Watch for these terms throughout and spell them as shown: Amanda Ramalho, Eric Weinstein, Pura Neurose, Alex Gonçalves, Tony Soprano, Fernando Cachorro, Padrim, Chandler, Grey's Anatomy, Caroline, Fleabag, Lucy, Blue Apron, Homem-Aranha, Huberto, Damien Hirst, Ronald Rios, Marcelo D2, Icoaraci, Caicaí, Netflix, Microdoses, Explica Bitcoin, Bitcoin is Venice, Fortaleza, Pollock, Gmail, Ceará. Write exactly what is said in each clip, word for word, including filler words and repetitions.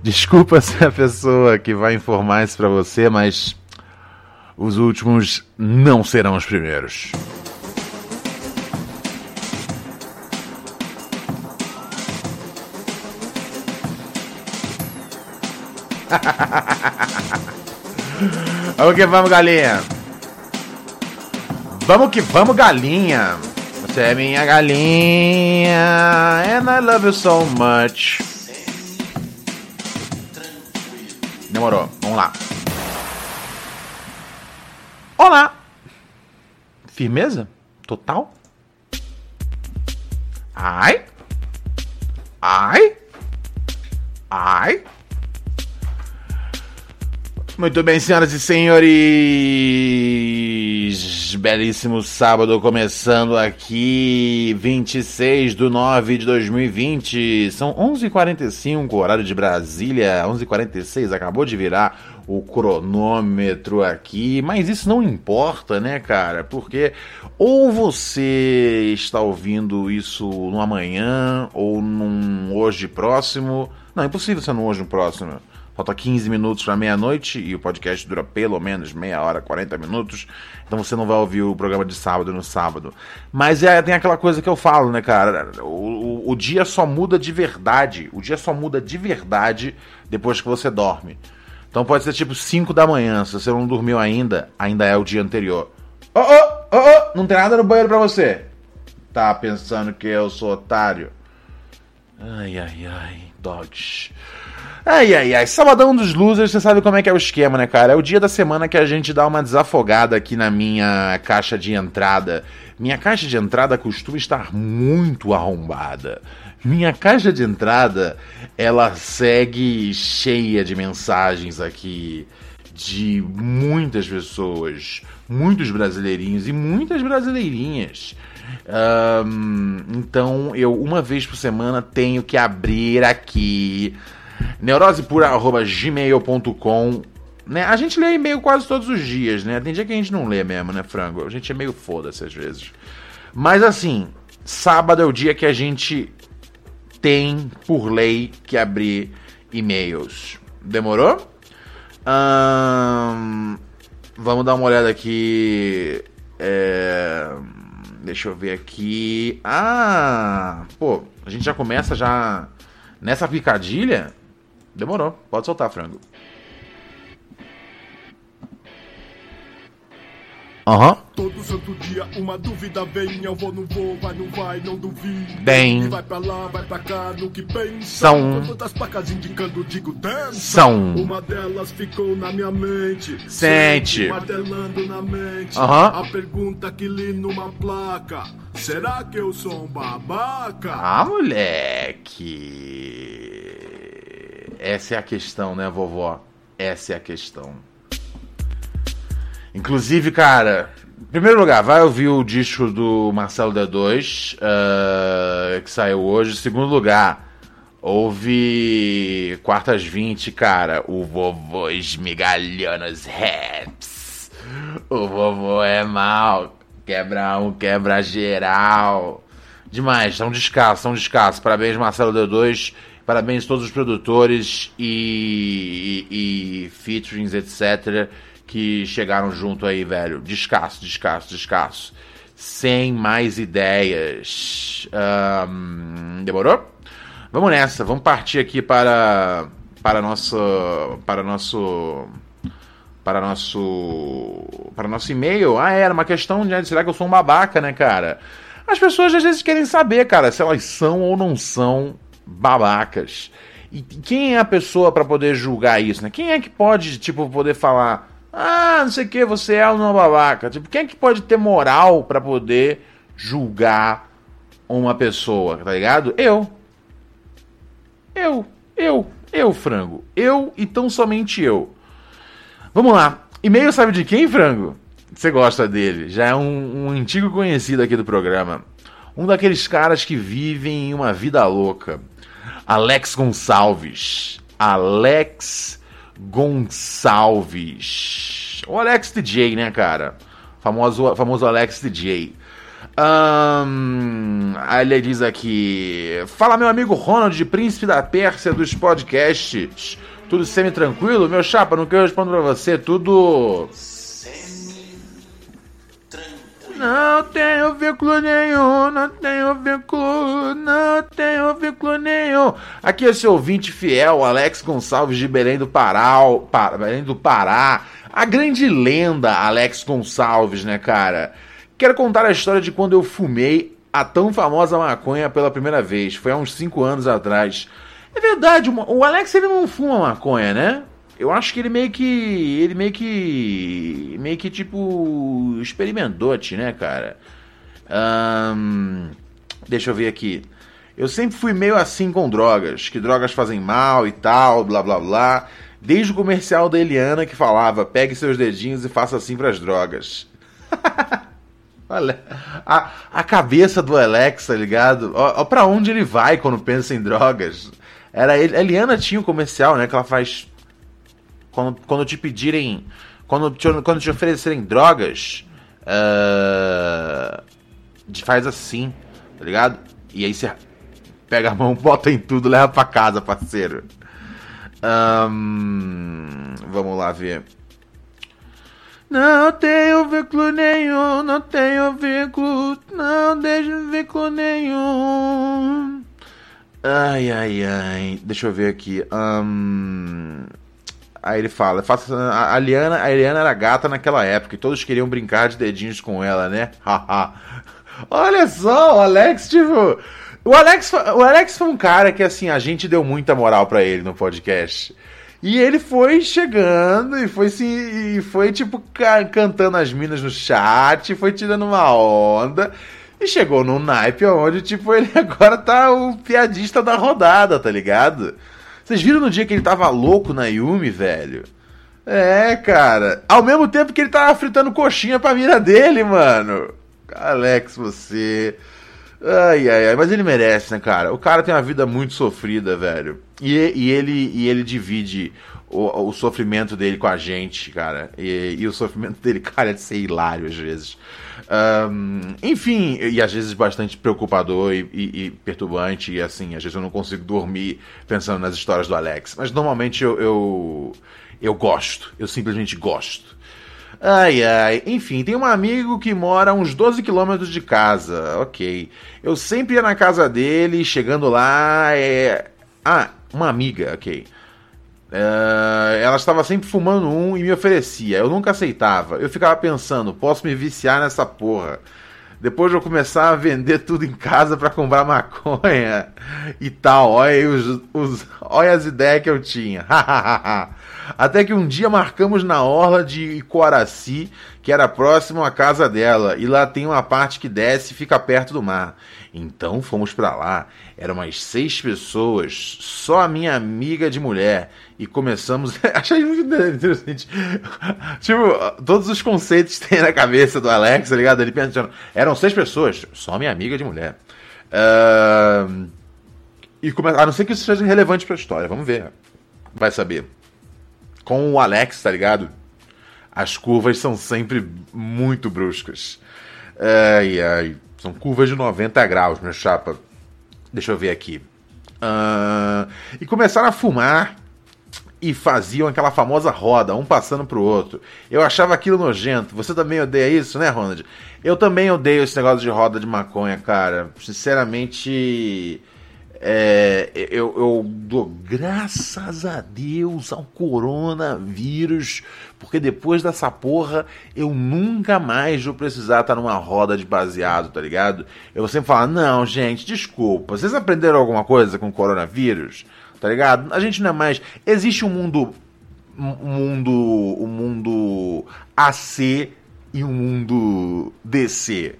Desculpa ser a pessoa que vai informar isso pra você, mas os últimos não serão os primeiros. Vamos que vamos, galinha. Vamos que vamos, galinha. Você é minha galinha and I love you so much. Demorou, vamos lá. Olá! Firmeza? Total? Ai! Ai! Ai! Muito bem, senhoras e senhores! Belíssimo sábado começando aqui, vinte e seis de nove de dois mil e vinte. São onze e quarenta e cinco, horário de Brasília, onze e quarenta e seis, acabou de virar o cronômetro aqui. Mas isso não importa, né, cara? Porque ou você está ouvindo isso no amanhã ou num hoje próximo. Não, é impossível ser num hoje próximo. Falta quinze minutos para meia-noite e o podcast dura pelo menos meia hora, quarenta minutos. Então você não vai ouvir o programa de sábado no sábado. Mas é, tem aquela coisa que eu falo, né, cara? O, o, o dia só muda de verdade. O dia só muda de verdade depois que você dorme. Então pode ser tipo cinco da manhã. Se você não dormiu ainda, ainda é o dia anterior. Ô, ô, ô, ô, não tem nada no banheiro pra você. Tá pensando que eu sou otário? Ai, ai, ai, dogs. Ai, ai, ai, sabadão dos losers, você sabe como é que é o esquema, né, cara? É o dia da semana que a gente dá uma desafogada aqui na minha caixa de entrada. Minha caixa de entrada costuma estar muito arrombada. Minha caixa de entrada, ela segue cheia de mensagens aqui de muitas pessoas, muitos brasileirinhos e muitas brasileirinhas. Um, então, eu uma vez por semana tenho que abrir aqui neurose pura arroba gmail ponto com, né? A gente lê e-mail quase todos os dias, né? Tem dia que a gente não lê mesmo, né, frango? A gente é meio foda-se às vezes. Mas assim, sábado é o dia que a gente tem, por lei, que abrir e-mails. Demorou? Hum, vamos dar uma olhada aqui. É... Deixa eu ver aqui. Ah, pô, a gente já começa já... Nessa picadilha? Demorou. Pode soltar, frango. Aham. Uhum. Todo santo dia uma dúvida vem. Eu vou, não vou, vai, não vai, não duvido. Bem. Vai pra lá, vai pra cá, no que pensam. Todas as placas indicando, digo, dança. São. Uma delas ficou na minha mente. Sente. Martelando na mente. Aham. Uhum. A pergunta que li numa placa. Será que eu sou um babaca? Ah, moleque. Essa é a questão, né, vovó? Essa é a questão. Inclusive, cara, em primeiro lugar, vai ouvir o disco do Marcelo D dois, uh, que saiu hoje. Em segundo lugar, ouve quartas vinte, cara, o vovô esmigalhando os raps. O vovô é mal. Quebra um, quebra geral. Demais, tá um descasso, tá um descasso. Parabéns, Marcelo D dois. Parabéns a todos os produtores e, e, e featurings, etcétera, que chegaram junto aí, velho. Descasso, descasso, descasso. Sem mais ideias. Um, demorou? Vamos nessa. Vamos partir aqui para... Para nosso... Para nosso... Para nosso para nosso e-mail. Ah, era uma questão de, né, será que eu sou um babaca, né, cara? As pessoas às vezes querem saber, cara, se elas são ou não são babacas. E quem é a pessoa para poder julgar isso, né? Quem é que pode, tipo, poder falar, ah, não sei o que, você é ou não é babaca? Tipo, quem é que pode ter moral para poder julgar uma pessoa, tá ligado? Eu. Eu. Eu, eu, Frango. Eu e tão somente eu. Vamos lá. E-mail sabe de quem, Frango? Você gosta dele. Já é um, um antigo conhecido aqui do programa. Um daqueles caras que vivem uma vida louca. Alex Gonçalves. Alex Gonçalves. O Alex D J, né, cara? Famoso, famoso Alex D J. Um, aí ele diz aqui... Fala, meu amigo Ronald, de Príncipe da Pérsia dos podcasts. Tudo semi-tranquilo? Meu chapa, no que eu respondo pra você, tudo... Não tenho vínculo nenhum, não tenho vínculo, não tenho vínculo nenhum. Aqui é seu ouvinte fiel, Alex Gonçalves de Belém do Pará, para, Belém do Pará. A grande lenda, Alex Gonçalves, né, cara? Quero contar a história de quando eu fumei a tão famosa maconha pela primeira vez. Foi há uns cinco anos atrás. É verdade, o Alex ele não fuma maconha, né? Eu acho que ele meio que, ele meio que, meio que tipo, experimentou-te, né, cara? Hum, deixa eu ver aqui. Eu sempre fui meio assim com drogas, que drogas fazem mal e tal, blá, blá, blá. Desde o comercial da Eliana que falava, pegue seus dedinhos e faça assim pras drogas. Olha, a, a cabeça do Alex, tá ligado? Ó, ó pra onde ele vai quando pensa em drogas. Era ele, a Eliana tinha um comercial, né, que ela faz... Quando, quando te pedirem, quando te, quando te oferecerem drogas, uh, faz assim, tá ligado? E aí você pega a mão, bota em tudo, leva pra casa, parceiro. Um, vamos lá ver. Não tenho vínculo nenhum, não tenho vínculo, não deixo vínculo nenhum. Ai, ai, ai, deixa eu ver aqui. Um... Aí ele fala, a Eliana, a Eliana era gata naquela época e todos queriam brincar de dedinhos com ela, né? Olha só, o Alex, tipo... O Alex, o Alex foi um cara que, assim, a gente deu muita moral pra ele no podcast. E ele foi chegando e foi, assim, e foi tipo, ca- cantando as minas no chat, foi tirando uma onda. E chegou num naipe onde, tipo, ele agora tá o piadista da rodada, tá ligado? Vocês viram no dia que ele tava louco na Yumi, velho? É, cara. Ao mesmo tempo que ele tava fritando coxinha pra mira dele, mano. Alex, você... Ai, ai, ai. Mas ele merece, né, cara? O cara tem uma vida muito sofrida, velho. E, e, ele, e ele divide o, o sofrimento dele com a gente, cara. E, e o sofrimento dele, cara, é de ser hilário às vezes. Um, enfim, e às vezes bastante preocupador e, e, e perturbante, e assim, às vezes eu não consigo dormir pensando nas histórias do Alex, mas normalmente eu eu, eu gosto, eu simplesmente gosto. Ai, ai, enfim, tem um amigo que mora a uns doze quilômetros de casa, ok. Eu sempre ia na casa dele, chegando lá, é... Ah, uma amiga, ok. Uh, ela estava sempre fumando um e me oferecia. Eu nunca aceitava. Eu ficava pensando, posso me viciar nessa porra. Depois de eu começar a vender tudo em casa pra comprar maconha e tal. Olha, os, os, olha as ideias que eu tinha. Até que um dia marcamos na orla de Icoaraci, que era próximo à casa dela. E lá tem uma parte que desce e fica perto do mar. Então fomos pra lá. Eram umas seis pessoas, só a minha amiga de mulher. E começamos... Achei muito interessante. Tipo, todos os conceitos que tem na cabeça do Alex, tá ligado? Ele pensando... Eram seis pessoas, só minha amiga de mulher. Uh... E come... A não ser que isso seja relevante pra história, vamos ver. Vai saber. Com o Alex, tá ligado? As curvas são sempre muito bruscas. Ai, ai... São curvas de noventa graus, meu chapa. Deixa eu ver aqui. Uh, e começaram a fumar e faziam aquela famosa roda, um passando pro outro. Eu achava aquilo nojento. Você também odeia isso, né, Ronald? Eu também odeio esse negócio de roda de maconha, cara. Sinceramente, é, eu, eu dou graças a Deus ao coronavírus, porque depois dessa porra eu nunca mais vou precisar estar numa roda de baseado, tá ligado? Eu vou sempre falar, não, gente, desculpa, vocês aprenderam alguma coisa com o coronavírus, tá ligado? A gente não é mais... Existe um mundo... Um mundo... Um mundo A C e um mundo D C.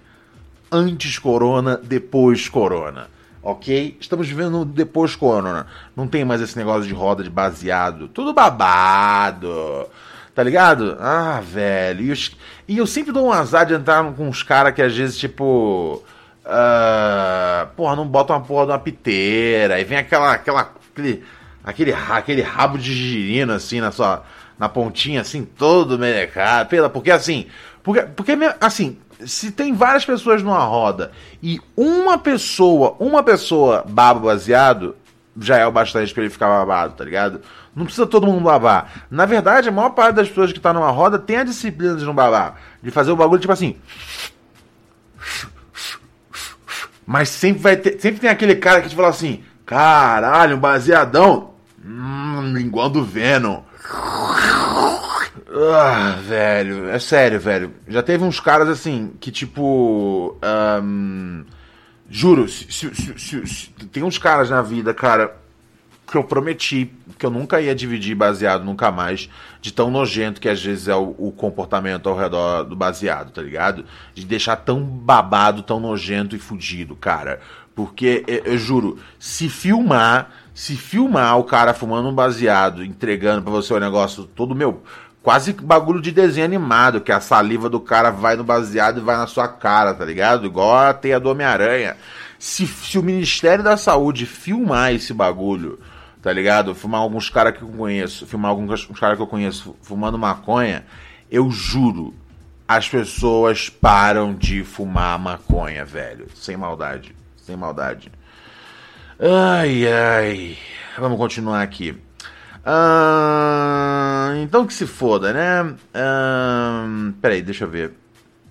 Antes corona, depois corona. Ok? Estamos vivendo depois corona. Não tem mais esse negócio de roda de baseado. Tudo babado. Tá ligado? Ah, velho. E, os... e eu sempre dou um azar de entrar com uns caras que às vezes, tipo... Uh... Porra, não bota uma porra de uma piteira. Aí vem aquela... aquela aquele, aquele, aquele rabo de girino, assim, na sua... Na pontinha, assim, todo melecado. Pela... Porque, assim... Porque, porque, assim... Se tem várias pessoas numa roda e uma pessoa, uma pessoa baba baseado, já é o bastante pra ele ficar babado, tá ligado? Não precisa todo mundo babar. Na verdade, a maior parte das pessoas que tá numa roda tem a disciplina de não babar. De fazer o bagulho tipo assim. Mas sempre vai ter, sempre tem aquele cara que te fala assim, caralho, um baseadão. Hum, linguão do Venom. Ah, velho, é sério, velho. Já teve uns caras assim, que tipo... Um, juro, se, se, se, se, se, tem uns caras na vida, cara, que eu prometi que eu nunca ia dividir baseado, nunca mais, de tão nojento que às vezes é o, o comportamento ao redor do baseado, tá ligado? De deixar tão babado, tão nojento e fudido, cara. Porque, eu, eu juro, se filmar, se filmar o cara fumando um baseado, entregando pra você o negócio todo meu... Quase bagulho de desenho animado, que a saliva do cara vai no baseado e vai na sua cara, tá ligado? Igual a teia do Homem-Aranha. Se, se o Ministério da Saúde filmar esse bagulho, tá ligado? Filmar alguns caras que eu conheço, filmar alguns caras que eu conheço fumando maconha, eu juro, as pessoas param de fumar maconha, velho. Sem maldade, sem maldade. Ai, ai. Vamos continuar aqui. Ah, então que se foda, né? Ah, peraí, deixa eu ver.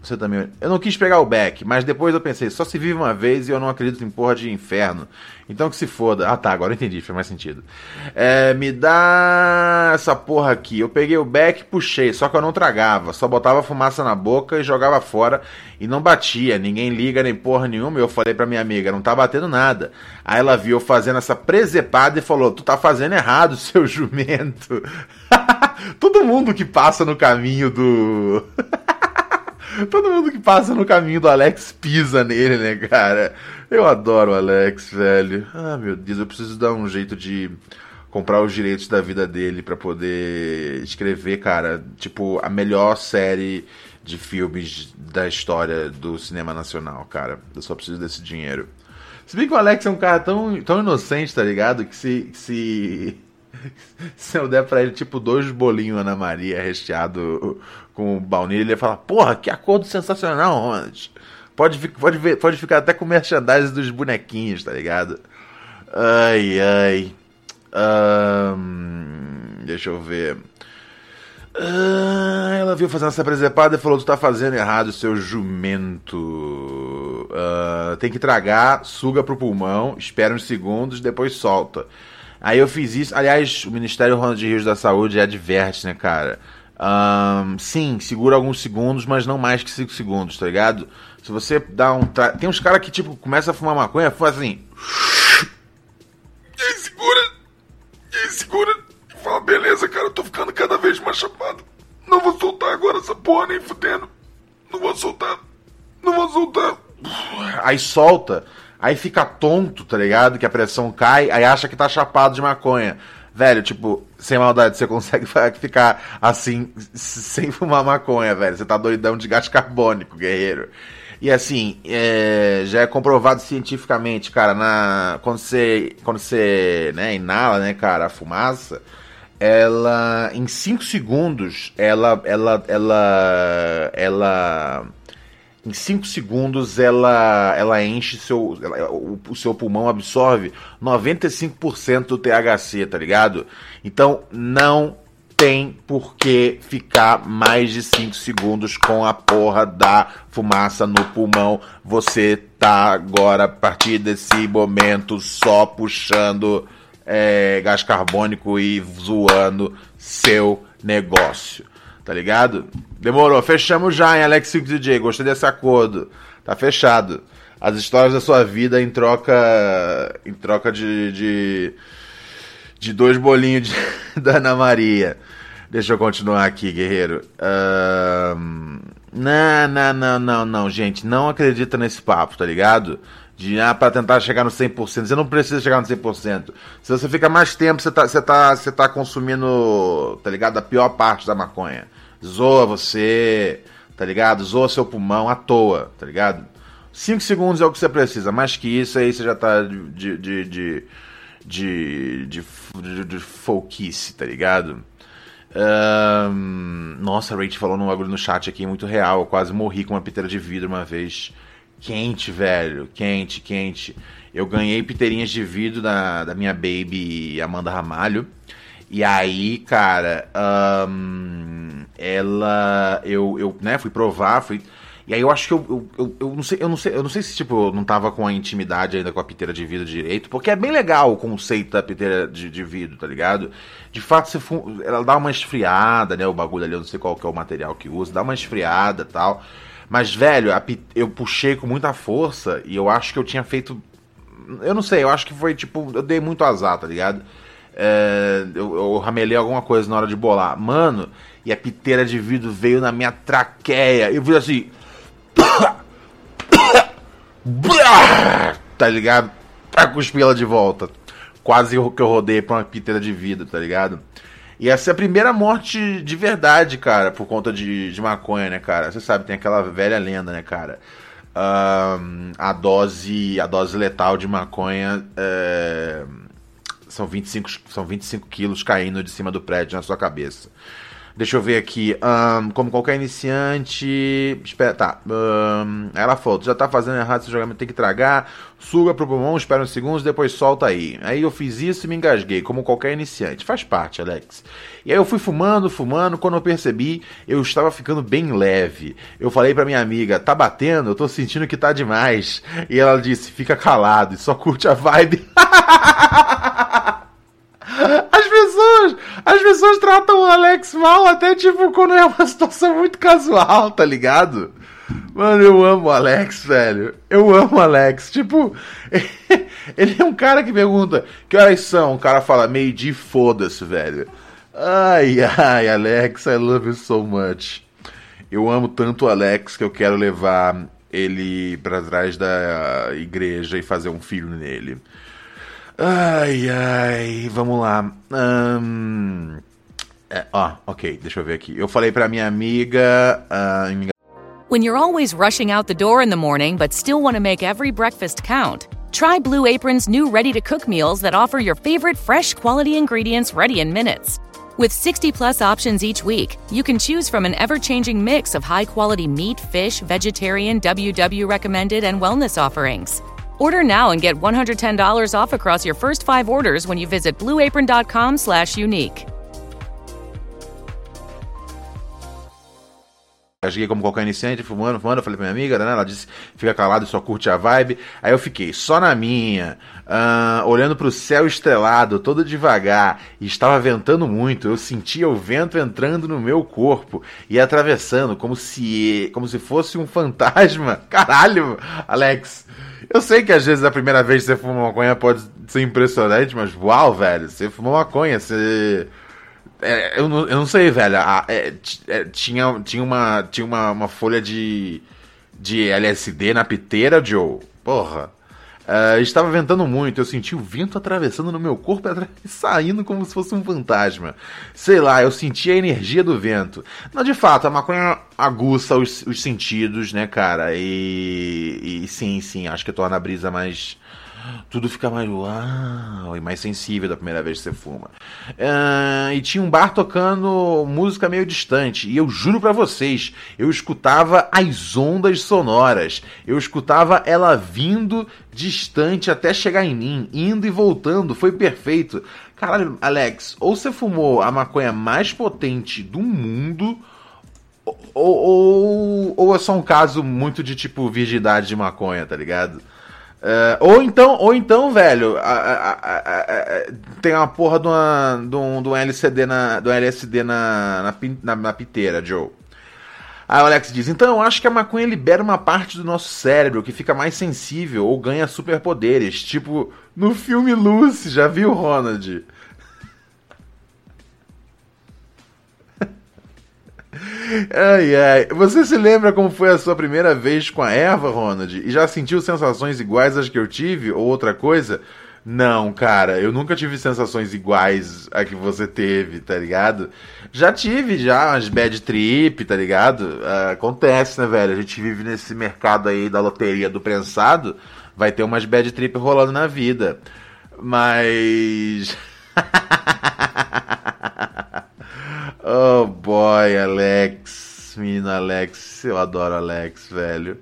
Você também. Eu não quis pegar o back, mas depois eu pensei, só se vive uma vez e eu não acredito em porra de inferno. Então que se foda. Ah tá, agora eu entendi, fez mais sentido. É, me dá essa porra aqui. Eu peguei o back e puxei, só que eu não tragava. Só botava fumaça na boca e jogava fora e não batia. Ninguém liga nem porra nenhuma. Eu falei pra minha amiga, não tá batendo nada. Aí ela viu eu fazendo essa presepada e falou, tu tá fazendo errado, seu jumento. Todo mundo que passa no caminho do... Todo mundo que passa no caminho do Alex pisa nele, né, cara? Eu adoro o Alex, velho. Ah, meu Deus, eu preciso dar um jeito de comprar os direitos da vida dele pra poder escrever, cara, tipo, a melhor série de filmes da história do cinema nacional, cara. Eu só preciso desse dinheiro. Se bem que o Alex é um cara tão, tão inocente, tá ligado? Que se... se... Se eu der pra ele, tipo, dois bolinhos Ana Maria recheado com baunilha, ele ia falar, porra, que acordo sensacional, Ronald. Pode, pode, ver, pode ficar até com merchandise dos bonequinhos, tá ligado? Ai, ai. Um, deixa eu ver. Ah, ela viu fazendo essa presepada e falou, tu tá fazendo errado, seu jumento. Uh, tem que tragar, suga pro pulmão, espera uns segundos, depois solta. Aí eu fiz isso. Aliás, o Ministério Ronald Rios da Saúde adverte, né, cara? Um, sim, segura alguns segundos, mas não mais que cinco segundos, tá ligado? Se você dá um... Tra... Tem uns caras que, tipo, começam a fumar maconha, faz assim... E aí segura, e aí segura, e fala, beleza, cara, eu tô ficando cada vez mais chapado. Não vou soltar agora essa porra, nem fudendo. Não vou soltar, não vou soltar. Aí solta... Aí fica tonto, tá ligado? Que a pressão cai, aí acha que tá chapado de maconha. Velho, tipo, sem maldade, você consegue ficar assim, sem fumar maconha, velho. Você tá doidão de gás carbônico, guerreiro. E assim, é... já é comprovado cientificamente, cara, na... quando você, quando você né, inala, né, cara, a fumaça, ela, em cinco segundos, ela, ela, ela, ela... Em cinco segundos ela, ela enche seu, ela, o, o seu pulmão, absorve noventa e cinco por cento do T H C, tá ligado? Então não tem por que ficar mais de cinco segundos com a porra da fumaça no pulmão. Você tá agora, a partir desse momento, só puxando é, gás carbônico e zoando seu negócio. Tá ligado? Demorou. Fechamos já, hein, Alex Silk D J. Gostei desse acordo. Tá fechado. As histórias da sua vida em troca... Em troca de... De, de dois bolinhos de, da Ana Maria. Deixa eu continuar aqui, guerreiro. Uh... Não, não, não, não, não, gente. Não acredita nesse papo, tá ligado? de ah, para tentar chegar no cem por cento. Você não precisa chegar no cem por cento. Se você fica mais tempo, você tá, você tá, você tá consumindo, tá ligado? A pior parte da maconha. Zoa você, tá ligado? Zoa seu pulmão à toa, tá ligado? cinco segundos é o que você precisa. Mais que isso, aí você já tá de... de, de, de, de, de, de, de folquice, tá ligado? Um, nossa, a Rach falou num bagulho no chat aqui, muito real. Eu quase morri com uma piteira de vidro uma vez. Quente, velho. Quente, quente. Eu ganhei piteirinhas de vidro da, da minha baby Amanda Ramalho. E aí, cara, um, ela... Eu, eu né, fui provar, fui... E aí eu acho que eu, eu, eu, eu, não sei, eu, não sei, eu não sei se tipo eu não tava com a intimidade ainda com a piteira de vidro direito, porque é bem legal o conceito da piteira de, de vidro, tá ligado? De fato, se for, ela dá uma esfriada, né, o bagulho ali, eu não sei qual que é o material que usa, dá uma esfriada e tal. Mas, velho, a, eu puxei com muita força e eu acho que eu tinha feito... Eu não sei, eu acho que foi tipo... Eu dei muito azar, tá ligado? É, eu, eu ramelei alguma coisa na hora de bolar. Mano, e a piteira de vidro veio na minha traqueia. Eu vi assim... Tá ligado? Pra cuspir ela de volta. Quase que eu rodei pra uma piteira de vidro, tá ligado? E essa é a primeira morte de verdade, cara, por conta de, de maconha, né, cara? Você sabe, tem aquela velha lenda, né, cara? Um, a, dose, a dose letal de maconha é, são, vinte e cinco, são vinte e cinco quilos caindo de cima do prédio na sua cabeça. Deixa eu ver aqui, um, como qualquer iniciante, espera, tá, um, ela falou, tu já tá fazendo errado esse jogamento, tem que tragar, suga pro pulmão, espera uns segundos, depois solta aí. Aí eu fiz isso e me engasguei, como qualquer iniciante, faz parte, Alex. E aí eu fui fumando, fumando, quando eu percebi, eu estava ficando bem leve. Eu falei pra minha amiga, tá batendo? Eu tô sentindo que tá demais. E ela disse, fica calado e só curte a vibe. As pessoas, as pessoas tratam o Alex mal até, tipo, quando é uma situação muito casual, tá ligado? Mano, eu amo o Alex, velho. Eu amo o Alex. Tipo, ele é um cara que pergunta, que horas são? O cara fala, meio dia, foda-se, velho. Ai, ai, Alex, I love you so much. Eu amo tanto o Alex que eu quero levar ele pra trás da igreja e fazer um filho nele. Ai, ai, vamos lá. Um, é, ó, ok, deixa eu ver aqui. Eu falei pra minha amiga... Uh, minha... When you're always rushing out the door in the morning but still want to make every breakfast count, try Blue Apron's new ready-to-cook meals that offer your favorite fresh quality ingredients ready in minutes. With sixty-plus options each week, you can choose from an ever-changing mix of high-quality meat, fish, vegetarian, W W recommended, and wellness offerings. Order now and get one hundred ten dollars off across your first five orders when you visit blueapron.com slash unique. Eu cheguei como qualquer iniciante, fumando, fumando, eu falei pra minha amiga, né? Ela disse, fica calado e só curte a vibe. Aí eu fiquei só na minha, uh, olhando pro céu estrelado, todo devagar, e estava ventando muito. Eu sentia o vento entrando no meu corpo e atravessando, como se, como se fosse um fantasma. Caralho, Alex! Eu sei que às vezes a primeira vez que você fuma maconha pode ser impressionante, mas uau, velho, você fumou maconha, você... É, eu, não, eu não sei, velho, a, é, t, é, tinha, tinha, uma, tinha uma, uma folha de, de L S D na piteira, Joe, porra, uh, estava ventando muito, eu senti o vento atravessando no meu corpo e saindo como se fosse um fantasma, sei lá, eu senti a energia do vento. Não, de fato, a maconha aguça os, os sentidos, né, cara, e, e sim, sim, acho que torna a brisa mais... Tudo fica mais uau e mais sensível da primeira vez que você fuma. Uh, e tinha um bar tocando música meio distante. E eu juro pra vocês, eu escutava as ondas sonoras. Eu escutava ela vindo distante até chegar em mim, indo e voltando. Foi perfeito. Caralho, Alex, ou você fumou a maconha mais potente do mundo... Ou, ou, ou é só um caso muito de, tipo, virgindade de maconha, tá ligado? Uh, ou então, ou então, velho, a, a, a, a, tem uma porra de, uma, de, um, de um L S D na, de um L S D na, na, na, na piteira, Joe. Aí o Alex diz, então eu acho que a maconha libera uma parte do nosso cérebro que fica mais sensível ou ganha superpoderes, tipo no filme Lucy, já viu, Ronald? Ai, ai. Você se lembra como foi a sua primeira vez com a erva, Ronald? E já sentiu sensações iguais às que eu tive ou outra coisa? Não, cara, eu nunca tive sensações iguais a que você teve, tá ligado? Já tive, já, umas bad trip, tá ligado? Uh, acontece, né, velho? A gente vive nesse mercado aí da loteria do prensado, vai ter umas bad trip rolando na vida. Mas... oh, boy, Alex, menino Alex, eu adoro Alex, velho.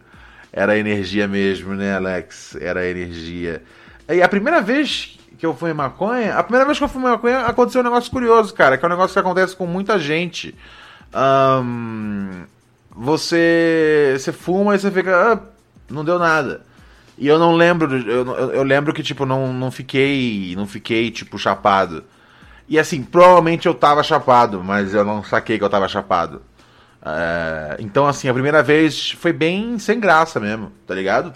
Era a energia mesmo, né, Alex? Era a energia... E a primeira vez que eu fui em maconha... A primeira vez que eu fui em maconha aconteceu um negócio curioso, cara. Que é um negócio que acontece com muita gente. Um, você... Você fuma e você fica... Ah, não deu nada. E eu não lembro... Eu, eu lembro que, tipo, não, não fiquei... Não fiquei, tipo, chapado. E, assim, provavelmente eu tava chapado. Mas eu não saquei que eu tava chapado. É, então, assim, a primeira vez foi bem sem graça mesmo. Tá ligado?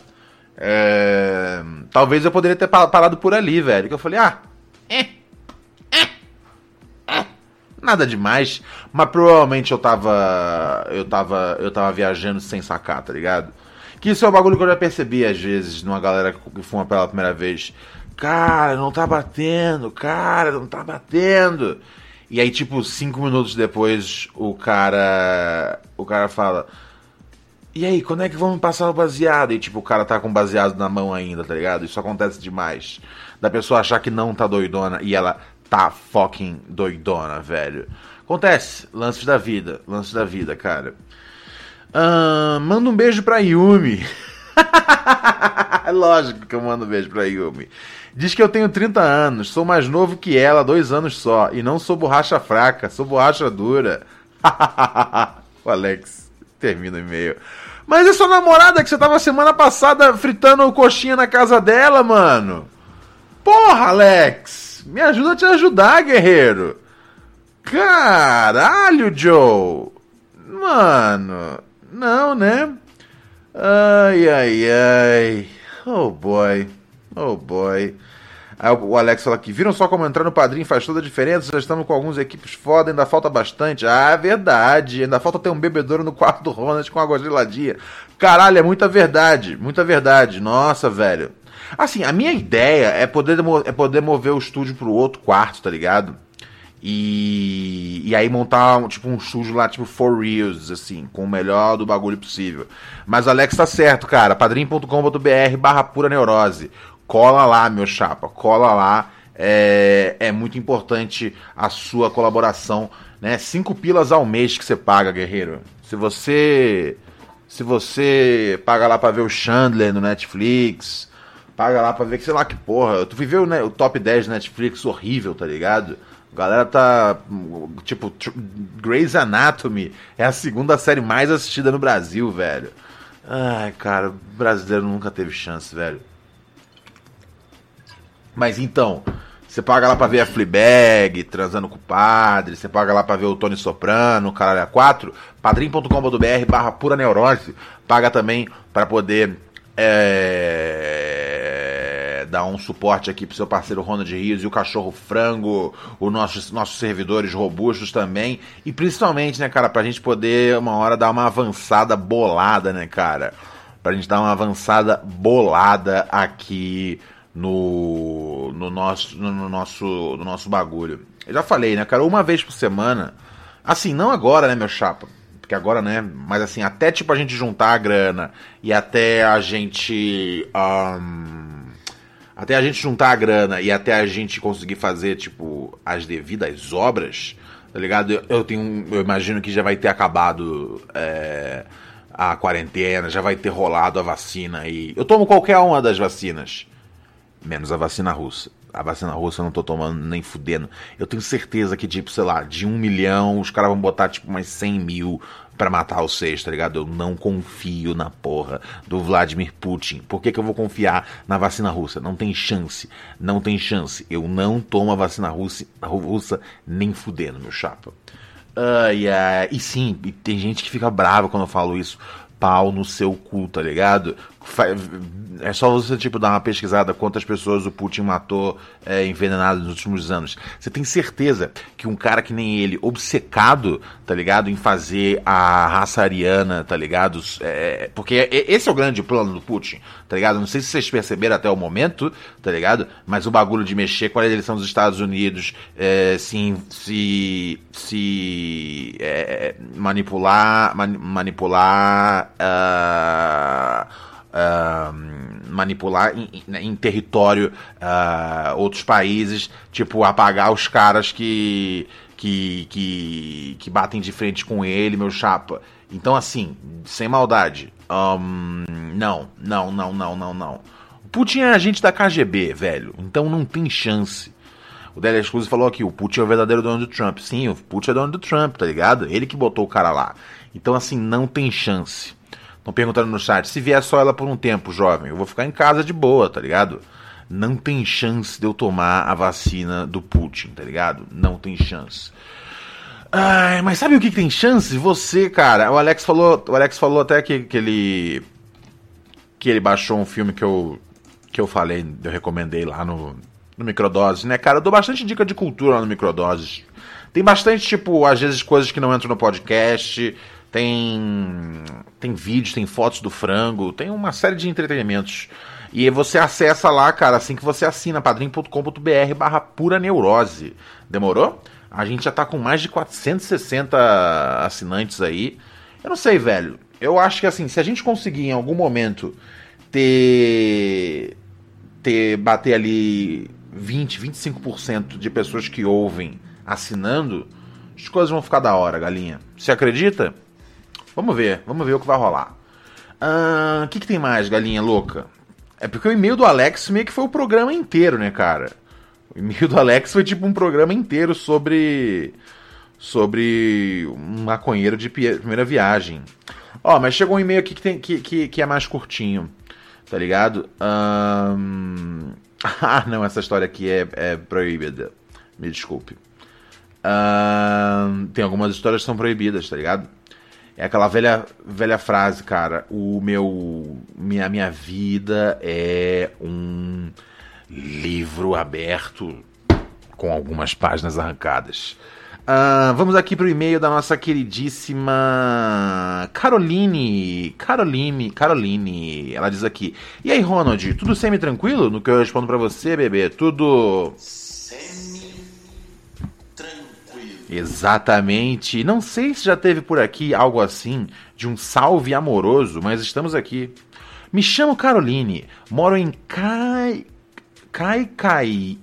É... Talvez eu poderia ter parado por ali, velho. Que eu falei, ah, é, é, é, nada demais. Mas provavelmente eu tava, eu tava, eu tava viajando sem sacar, tá ligado? Que isso é um bagulho que eu já percebi às vezes numa galera que fuma pela primeira vez. Cara, não tá batendo, cara, não tá batendo. E aí, tipo, cinco minutos depois, o cara, o cara fala... E aí, quando é que vamos passar o baseado? E tipo, o cara tá com baseado na mão ainda, tá ligado? Isso acontece demais. Da pessoa achar que não tá doidona e ela tá fucking doidona, velho. Acontece. Lances da vida. Lances da vida, cara. Uh, manda um beijo pra Yumi. Lógico que eu mando um beijo pra Yumi. Diz que eu tenho trinta anos, sou mais novo que ela, dois anos só. E não sou borracha fraca, sou borracha dura. O Alex... Termina o e-mail. Mas é sua namorada que você tava semana passada fritando coxinha na casa dela, mano. Porra, Alex. Me ajuda a te ajudar, guerreiro. Caralho, Joe. Mano. Não, né? Ai, ai, ai. Oh, boy. Oh, boy. Aí o Alex fala aqui, viram só como entrar no Padrim faz toda a diferença, já estamos com algumas equipes foda, ainda falta bastante. Ah, verdade, ainda falta ter um bebedouro no quarto do Ronald com água geladinha. Caralho, é muita verdade, muita verdade, nossa, velho. Assim, a minha ideia é poder, é poder mover o estúdio pro outro quarto, tá ligado? E, e aí montar tipo um estúdio lá, tipo for reals, assim, com o melhor do bagulho possível. Mas o Alex tá certo, cara, padrim ponto com ponto br barra pura neurose. Cola lá, meu chapa, cola lá, é, é muito importante a sua colaboração, né? Cinco pilas ao mês que você paga, guerreiro. Se você, se você paga lá pra ver o Chandler no Netflix, paga lá pra ver que sei lá que porra, tu viveu, né, o top dez do Netflix horrível, tá ligado? A galera tá, tipo, Grey's Anatomy é a segunda série mais assistida no Brasil, velho. Ai, cara, o brasileiro nunca teve chance, velho. Mas então, você paga lá pra ver a Fleabag, transando com o padre, você paga lá pra ver o Tony Soprano, caralho, a quatro, padrim ponto com ponto br barra pura neurose, paga também pra poder é, dar um suporte aqui pro seu parceiro Ronald Rios e o Cachorro Frango, os nossos, nossos servidores robustos também, e principalmente, né, cara, pra gente poder uma hora dar uma avançada bolada, né, cara, pra gente dar uma avançada bolada aqui... No, no, nosso, no, nosso, no nosso bagulho. Eu já falei, né, cara? Uma vez por semana. Assim, não agora, né, meu chapa? Porque agora, né? Mas assim, até tipo a gente juntar a grana. E até a gente... Um, até a gente juntar a grana. E até a gente conseguir fazer, tipo, as devidas obras. Tá ligado? Eu, eu, tenho, eu imagino que já vai ter acabado... É, a quarentena. Já vai ter rolado a vacina. E eu tomo qualquer uma das vacinas. Menos a vacina russa. A vacina russa eu não tô tomando nem fudendo. Eu tenho certeza que, tipo, sei lá, de um milhão, os caras vão botar, tipo, mais cem mil pra matar o seis, tá ligado? Eu não confio na porra do Vladimir Putin. Por que que eu vou confiar na vacina russa? Não tem chance. Não tem chance. Eu não tomo a vacina russa, russa nem fudendo, meu chapa. Uh, yeah. E sim, tem gente que fica brava quando eu falo isso. Pau no seu cu, tá ligado? É só você, tipo, dar uma pesquisada quantas pessoas o Putin matou é, envenenado nos últimos anos. Você tem certeza que um cara que nem ele, obcecado, tá ligado, em fazer a raça ariana, tá ligado? É, porque esse é o grande plano do Putin, tá ligado? Não sei se vocês perceberam até o momento, tá ligado? Mas o bagulho de mexer com a eleição dos Estados Unidos, é, se, se, se é, manipular, man, manipular... Uh, Uh, manipular em, em território uh, outros países, tipo, apagar os caras que, que, que, que batem de frente com ele, meu chapa. Então, assim, sem maldade, um, não, não, não, não, não, não. O Putin é agente da K G B, velho, então não tem chance. O Délio Exclusive falou aqui, o Putin é o verdadeiro dono do Trump. Sim, o Putin é dono do Trump, tá ligado? Ele que botou o cara lá. Então, assim, não tem chance. Estão perguntando no chat, se vier só ela por um tempo, jovem, eu vou ficar em casa de boa, tá ligado? Não tem chance de eu tomar a vacina do Putin, tá ligado? Não tem chance. Ai, mas sabe o que, que tem chance? Você, cara, o Alex falou, o Alex falou até que, que ele que ele baixou um filme que eu, que eu falei, eu recomendei lá no, no Microdoses, né, cara? Eu dou bastante dica de cultura lá no Microdoses. Tem bastante, tipo, às vezes coisas que não entram no podcast... Tem, tem vídeos, tem fotos do frango, tem uma série de entretenimentos. E você acessa lá, cara, assim que você assina, padrim.com.br barra pura neurose. Demorou? A gente já tá com mais de quatrocentos e sessenta assinantes aí. Eu não sei, velho. Eu acho que, assim, se a gente conseguir em algum momento ter, ter bater ali vinte, vinte e cinco por cento de pessoas que ouvem assinando, as coisas vão ficar da hora, galinha. Você acredita? Vamos ver, vamos ver o que vai rolar. O uh, que, que tem mais, galinha louca? É porque o e-mail do Alex meio que foi o programa inteiro, né, cara? O e-mail do Alex foi tipo um programa inteiro sobre... Sobre um maconheiro de primeira viagem. Ó, oh, mas chegou um e-mail aqui que, tem, que, que, que é mais curtinho, tá ligado? Um... Ah, não, essa história aqui é, é proibida. Me desculpe. Uh, tem algumas histórias que são proibidas, tá ligado? É aquela velha, velha frase, cara. O meu, minha, minha vida é um livro aberto com algumas páginas arrancadas. Uh, vamos aqui pro e-mail da nossa queridíssima Caroline. Caroline, Caroline. Ela diz aqui: e aí, Ronald, tudo semi-tranquilo? No que eu respondo pra você, bebê? Tudo exatamente. Não sei se já teve por aqui algo assim de um salve amoroso, mas estamos aqui. Me chamo Caroline, moro em Cai... Caicaí.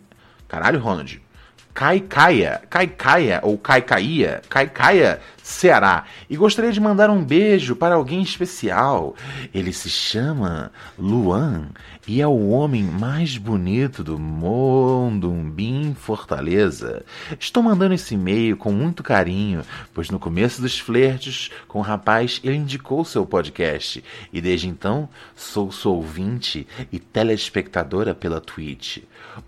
Caralho, Ronald. Caicaia, Caicaia ou Caicaia, Caicaia, Ceará. E gostaria de mandar um beijo para alguém especial. Ele se chama Luan e é o homem mais bonito do mundo, um bim Fortaleza. Estou mandando esse e-mail com muito carinho, pois no começo dos flertes com o rapaz ele indicou seu podcast. E desde então sou sua ouvinte e telespectadora pela Twitch.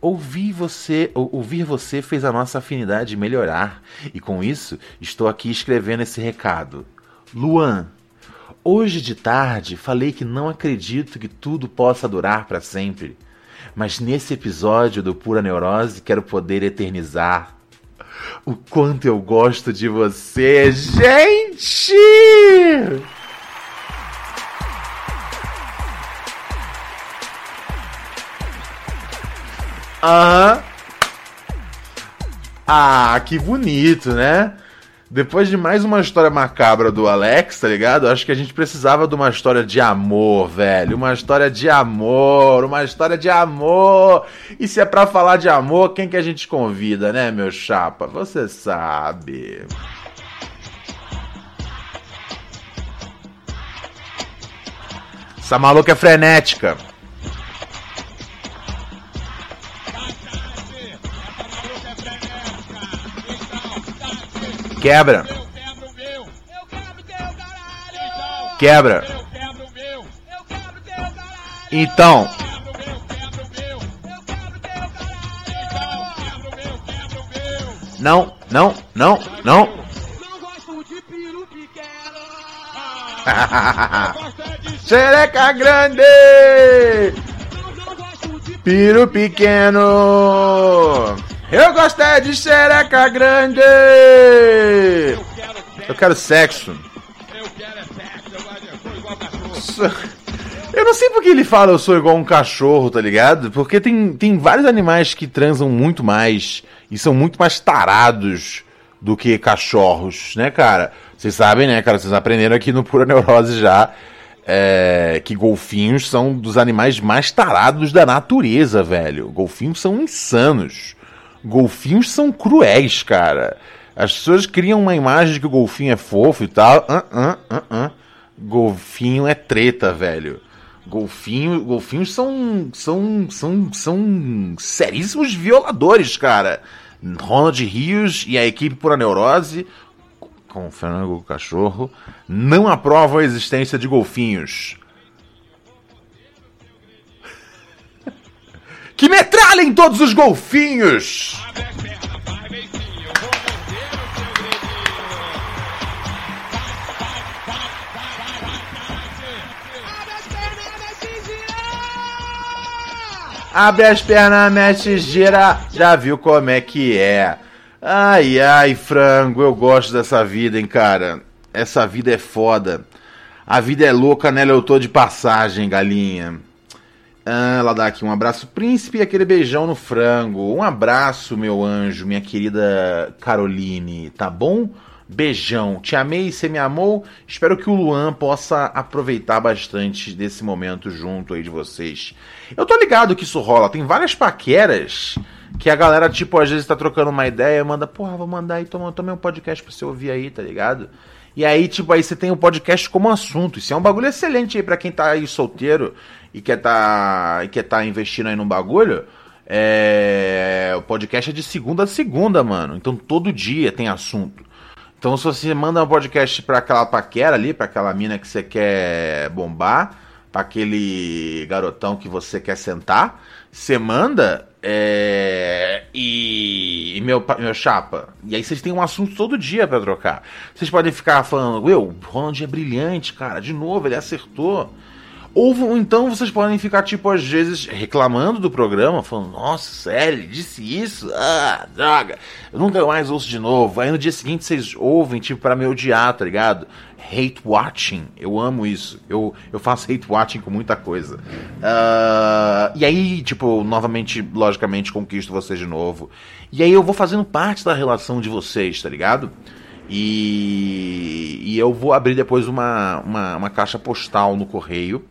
Ouvir você, ou, ouvir você fez a nossa afinidade melhorar e com isso estou aqui escrevendo esse recado. Luan, hoje de tarde falei que não acredito que tudo possa durar para sempre, mas nesse episódio do Pura Neurose quero poder eternizar o quanto eu gosto de você, gente! Ah, ah, que bonito, né? Depois de mais uma história macabra do Alex, tá ligado? Acho que a gente precisava de uma história de amor, velho. Uma história de amor, uma história de amor. E se é pra falar de amor, quem que a gente convida, né, meu chapa? Você sabe. Essa maluca é frenética. Quebra. Eu quebro o meu. Eu quebro teu caralho. Quebra. Eu quebro o meu. Eu quebro teu caralho. Então. Não, não, não, não. Não gosto de peru pequeno. Eu gosto de Xereca grande! Piru pequeno! Eu gostei de xereca grande! Eu quero sexo. Eu não sei porque ele fala eu sou igual um cachorro, tá ligado? Porque tem, tem vários animais que transam muito mais e são muito mais tarados do que cachorros, né, cara? Vocês sabem, né, cara? Vocês aprenderam aqui no Pura Neurose já é, que golfinhos são dos animais mais tarados da natureza, velho. Golfinhos são insanos. Golfinhos são cruéis, cara. As pessoas criam uma imagem de que o golfinho é fofo e tal. Uh, uh, uh, uh. Golfinho é treta, velho. Golfinho, golfinhos são, são, são, são seríssimos violadores, cara. Ronald Rios e a equipe Pura Neurose, com o Fernando Cachorro, não aprovam a existência de golfinhos. Que metralhem todos os golfinhos! Abre as pernas, mexe, gira, já viu como é que é. Ai, ai, frango, eu gosto dessa vida, hein, cara. Essa vida é foda. A vida é louca, nela eu tô de passagem, galinha. Ah, ela dá aqui um abraço, príncipe, e aquele beijão no frango. Um abraço, meu anjo, minha querida Caroline, tá bom? Beijão, te amei, você me amou. Espero que o Luan possa aproveitar bastante desse momento junto aí de vocês. Eu tô ligado que isso rola, tem várias paqueras que a galera, tipo, às vezes tá trocando uma ideia, manda, porra, vou mandar aí, toma, toma um podcast pra você ouvir aí, tá ligado? E aí, tipo, aí você tem o um podcast como assunto. Isso é um bagulho excelente aí pra quem tá aí solteiro e quer tá, e quer tá investindo aí num bagulho. É... O podcast é de segunda a segunda, mano. Então todo dia tem assunto. Então, se você manda um podcast pra aquela paquera ali, pra aquela mina que você quer bombar, pra aquele garotão que você quer sentar, você manda é... e, e meu, meu chapa. E aí vocês têm um assunto todo dia pra trocar. Vocês podem ficar falando, meu, o Ronald é brilhante, cara, de novo, ele acertou. Ou então vocês podem ficar, tipo, às vezes reclamando do programa, falando, nossa, sério, disse isso? Ah, droga, eu nunca mais ouço de novo. Aí no dia seguinte vocês ouvem, tipo, pra me odiar, tá ligado? Hate watching, eu amo isso. Eu, eu faço hate watching com muita coisa. Uh, e aí, tipo, novamente, logicamente, conquisto vocês de novo. E aí eu vou fazendo parte da relação de vocês, tá ligado? E, e eu vou abrir depois uma, uma, uma caixa postal no correio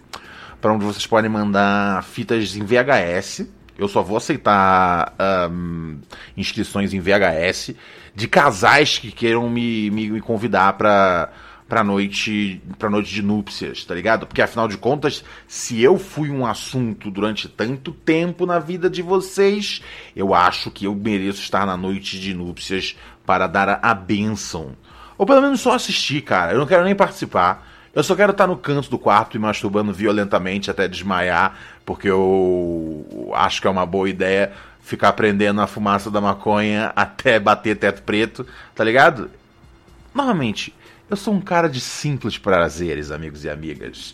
para onde vocês podem mandar fitas em V H S. Eu só vou aceitar um, inscrições em V H S de casais que queiram me, me, me convidar para para noite, para noite de núpcias, tá ligado? Porque afinal de contas, se eu fui um assunto durante tanto tempo na vida de vocês, eu acho que eu mereço estar na noite de núpcias para dar a bênção. Ou pelo menos só assistir, cara. Eu não quero nem participar. Eu só quero estar no canto do quarto e masturbando violentamente até desmaiar, porque eu acho que é uma boa ideia ficar prendendo a fumaça da maconha até bater teto preto, tá ligado? Novamente, eu sou um cara de simples prazeres, amigos e amigas.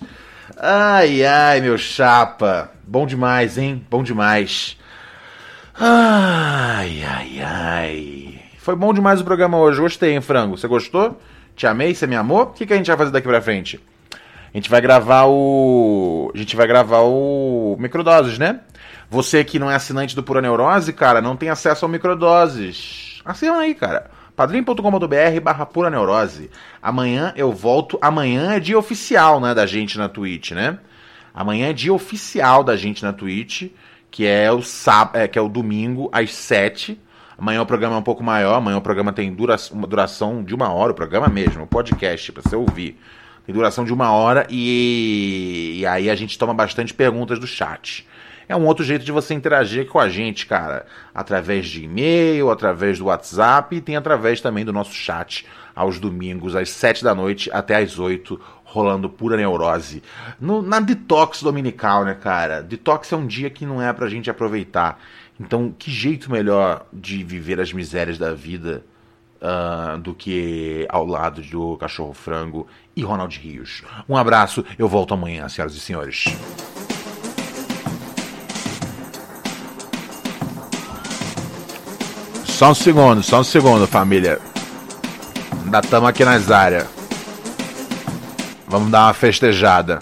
Ai, ai, meu chapa. Bom demais, hein? Bom demais. Ai, ai, ai. Foi bom demais o programa hoje. Gostei, hein, frango? Você gostou? Te amei? Você me amou? O que que a gente vai fazer daqui pra frente? A gente vai gravar o... A gente vai gravar o... Microdoses, né? Você que não é assinante do Pura Neurose, cara, não tem acesso ao Microdoses. Assina aí, cara. padrim.com.br barra Pura Neurose. Amanhã eu volto. Amanhã é dia oficial, né, da gente na Twitch, né? Amanhã é dia oficial da gente na Twitch, que é o sábado, é, que é o domingo às sete. Amanhã o programa é um pouco maior. Amanhã o programa tem dura... uma duração de uma hora. O programa mesmo, o podcast, pra você ouvir. Tem duração de uma hora e... e aí a gente toma bastante perguntas do chat. É um outro jeito de você interagir com a gente, cara. Através de e-mail, através do WhatsApp e tem através também do nosso chat aos domingos, às sete da noite até às oito, rolando Pura Neurose. No, na detox dominical, né, cara? Detox é um dia que não é pra gente aproveitar. Então, que jeito melhor de viver as misérias da vida uh, do que ao lado do Cachorro Frango e Ronald Rios. Um abraço, eu volto amanhã, senhoras e senhores. Só um segundo, só um segundo, família. Ainda estamos aqui nas áreas. Vamos dar uma festejada.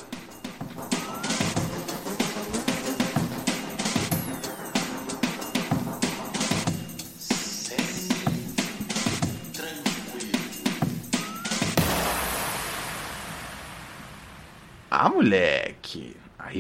Ah, moleque. Aí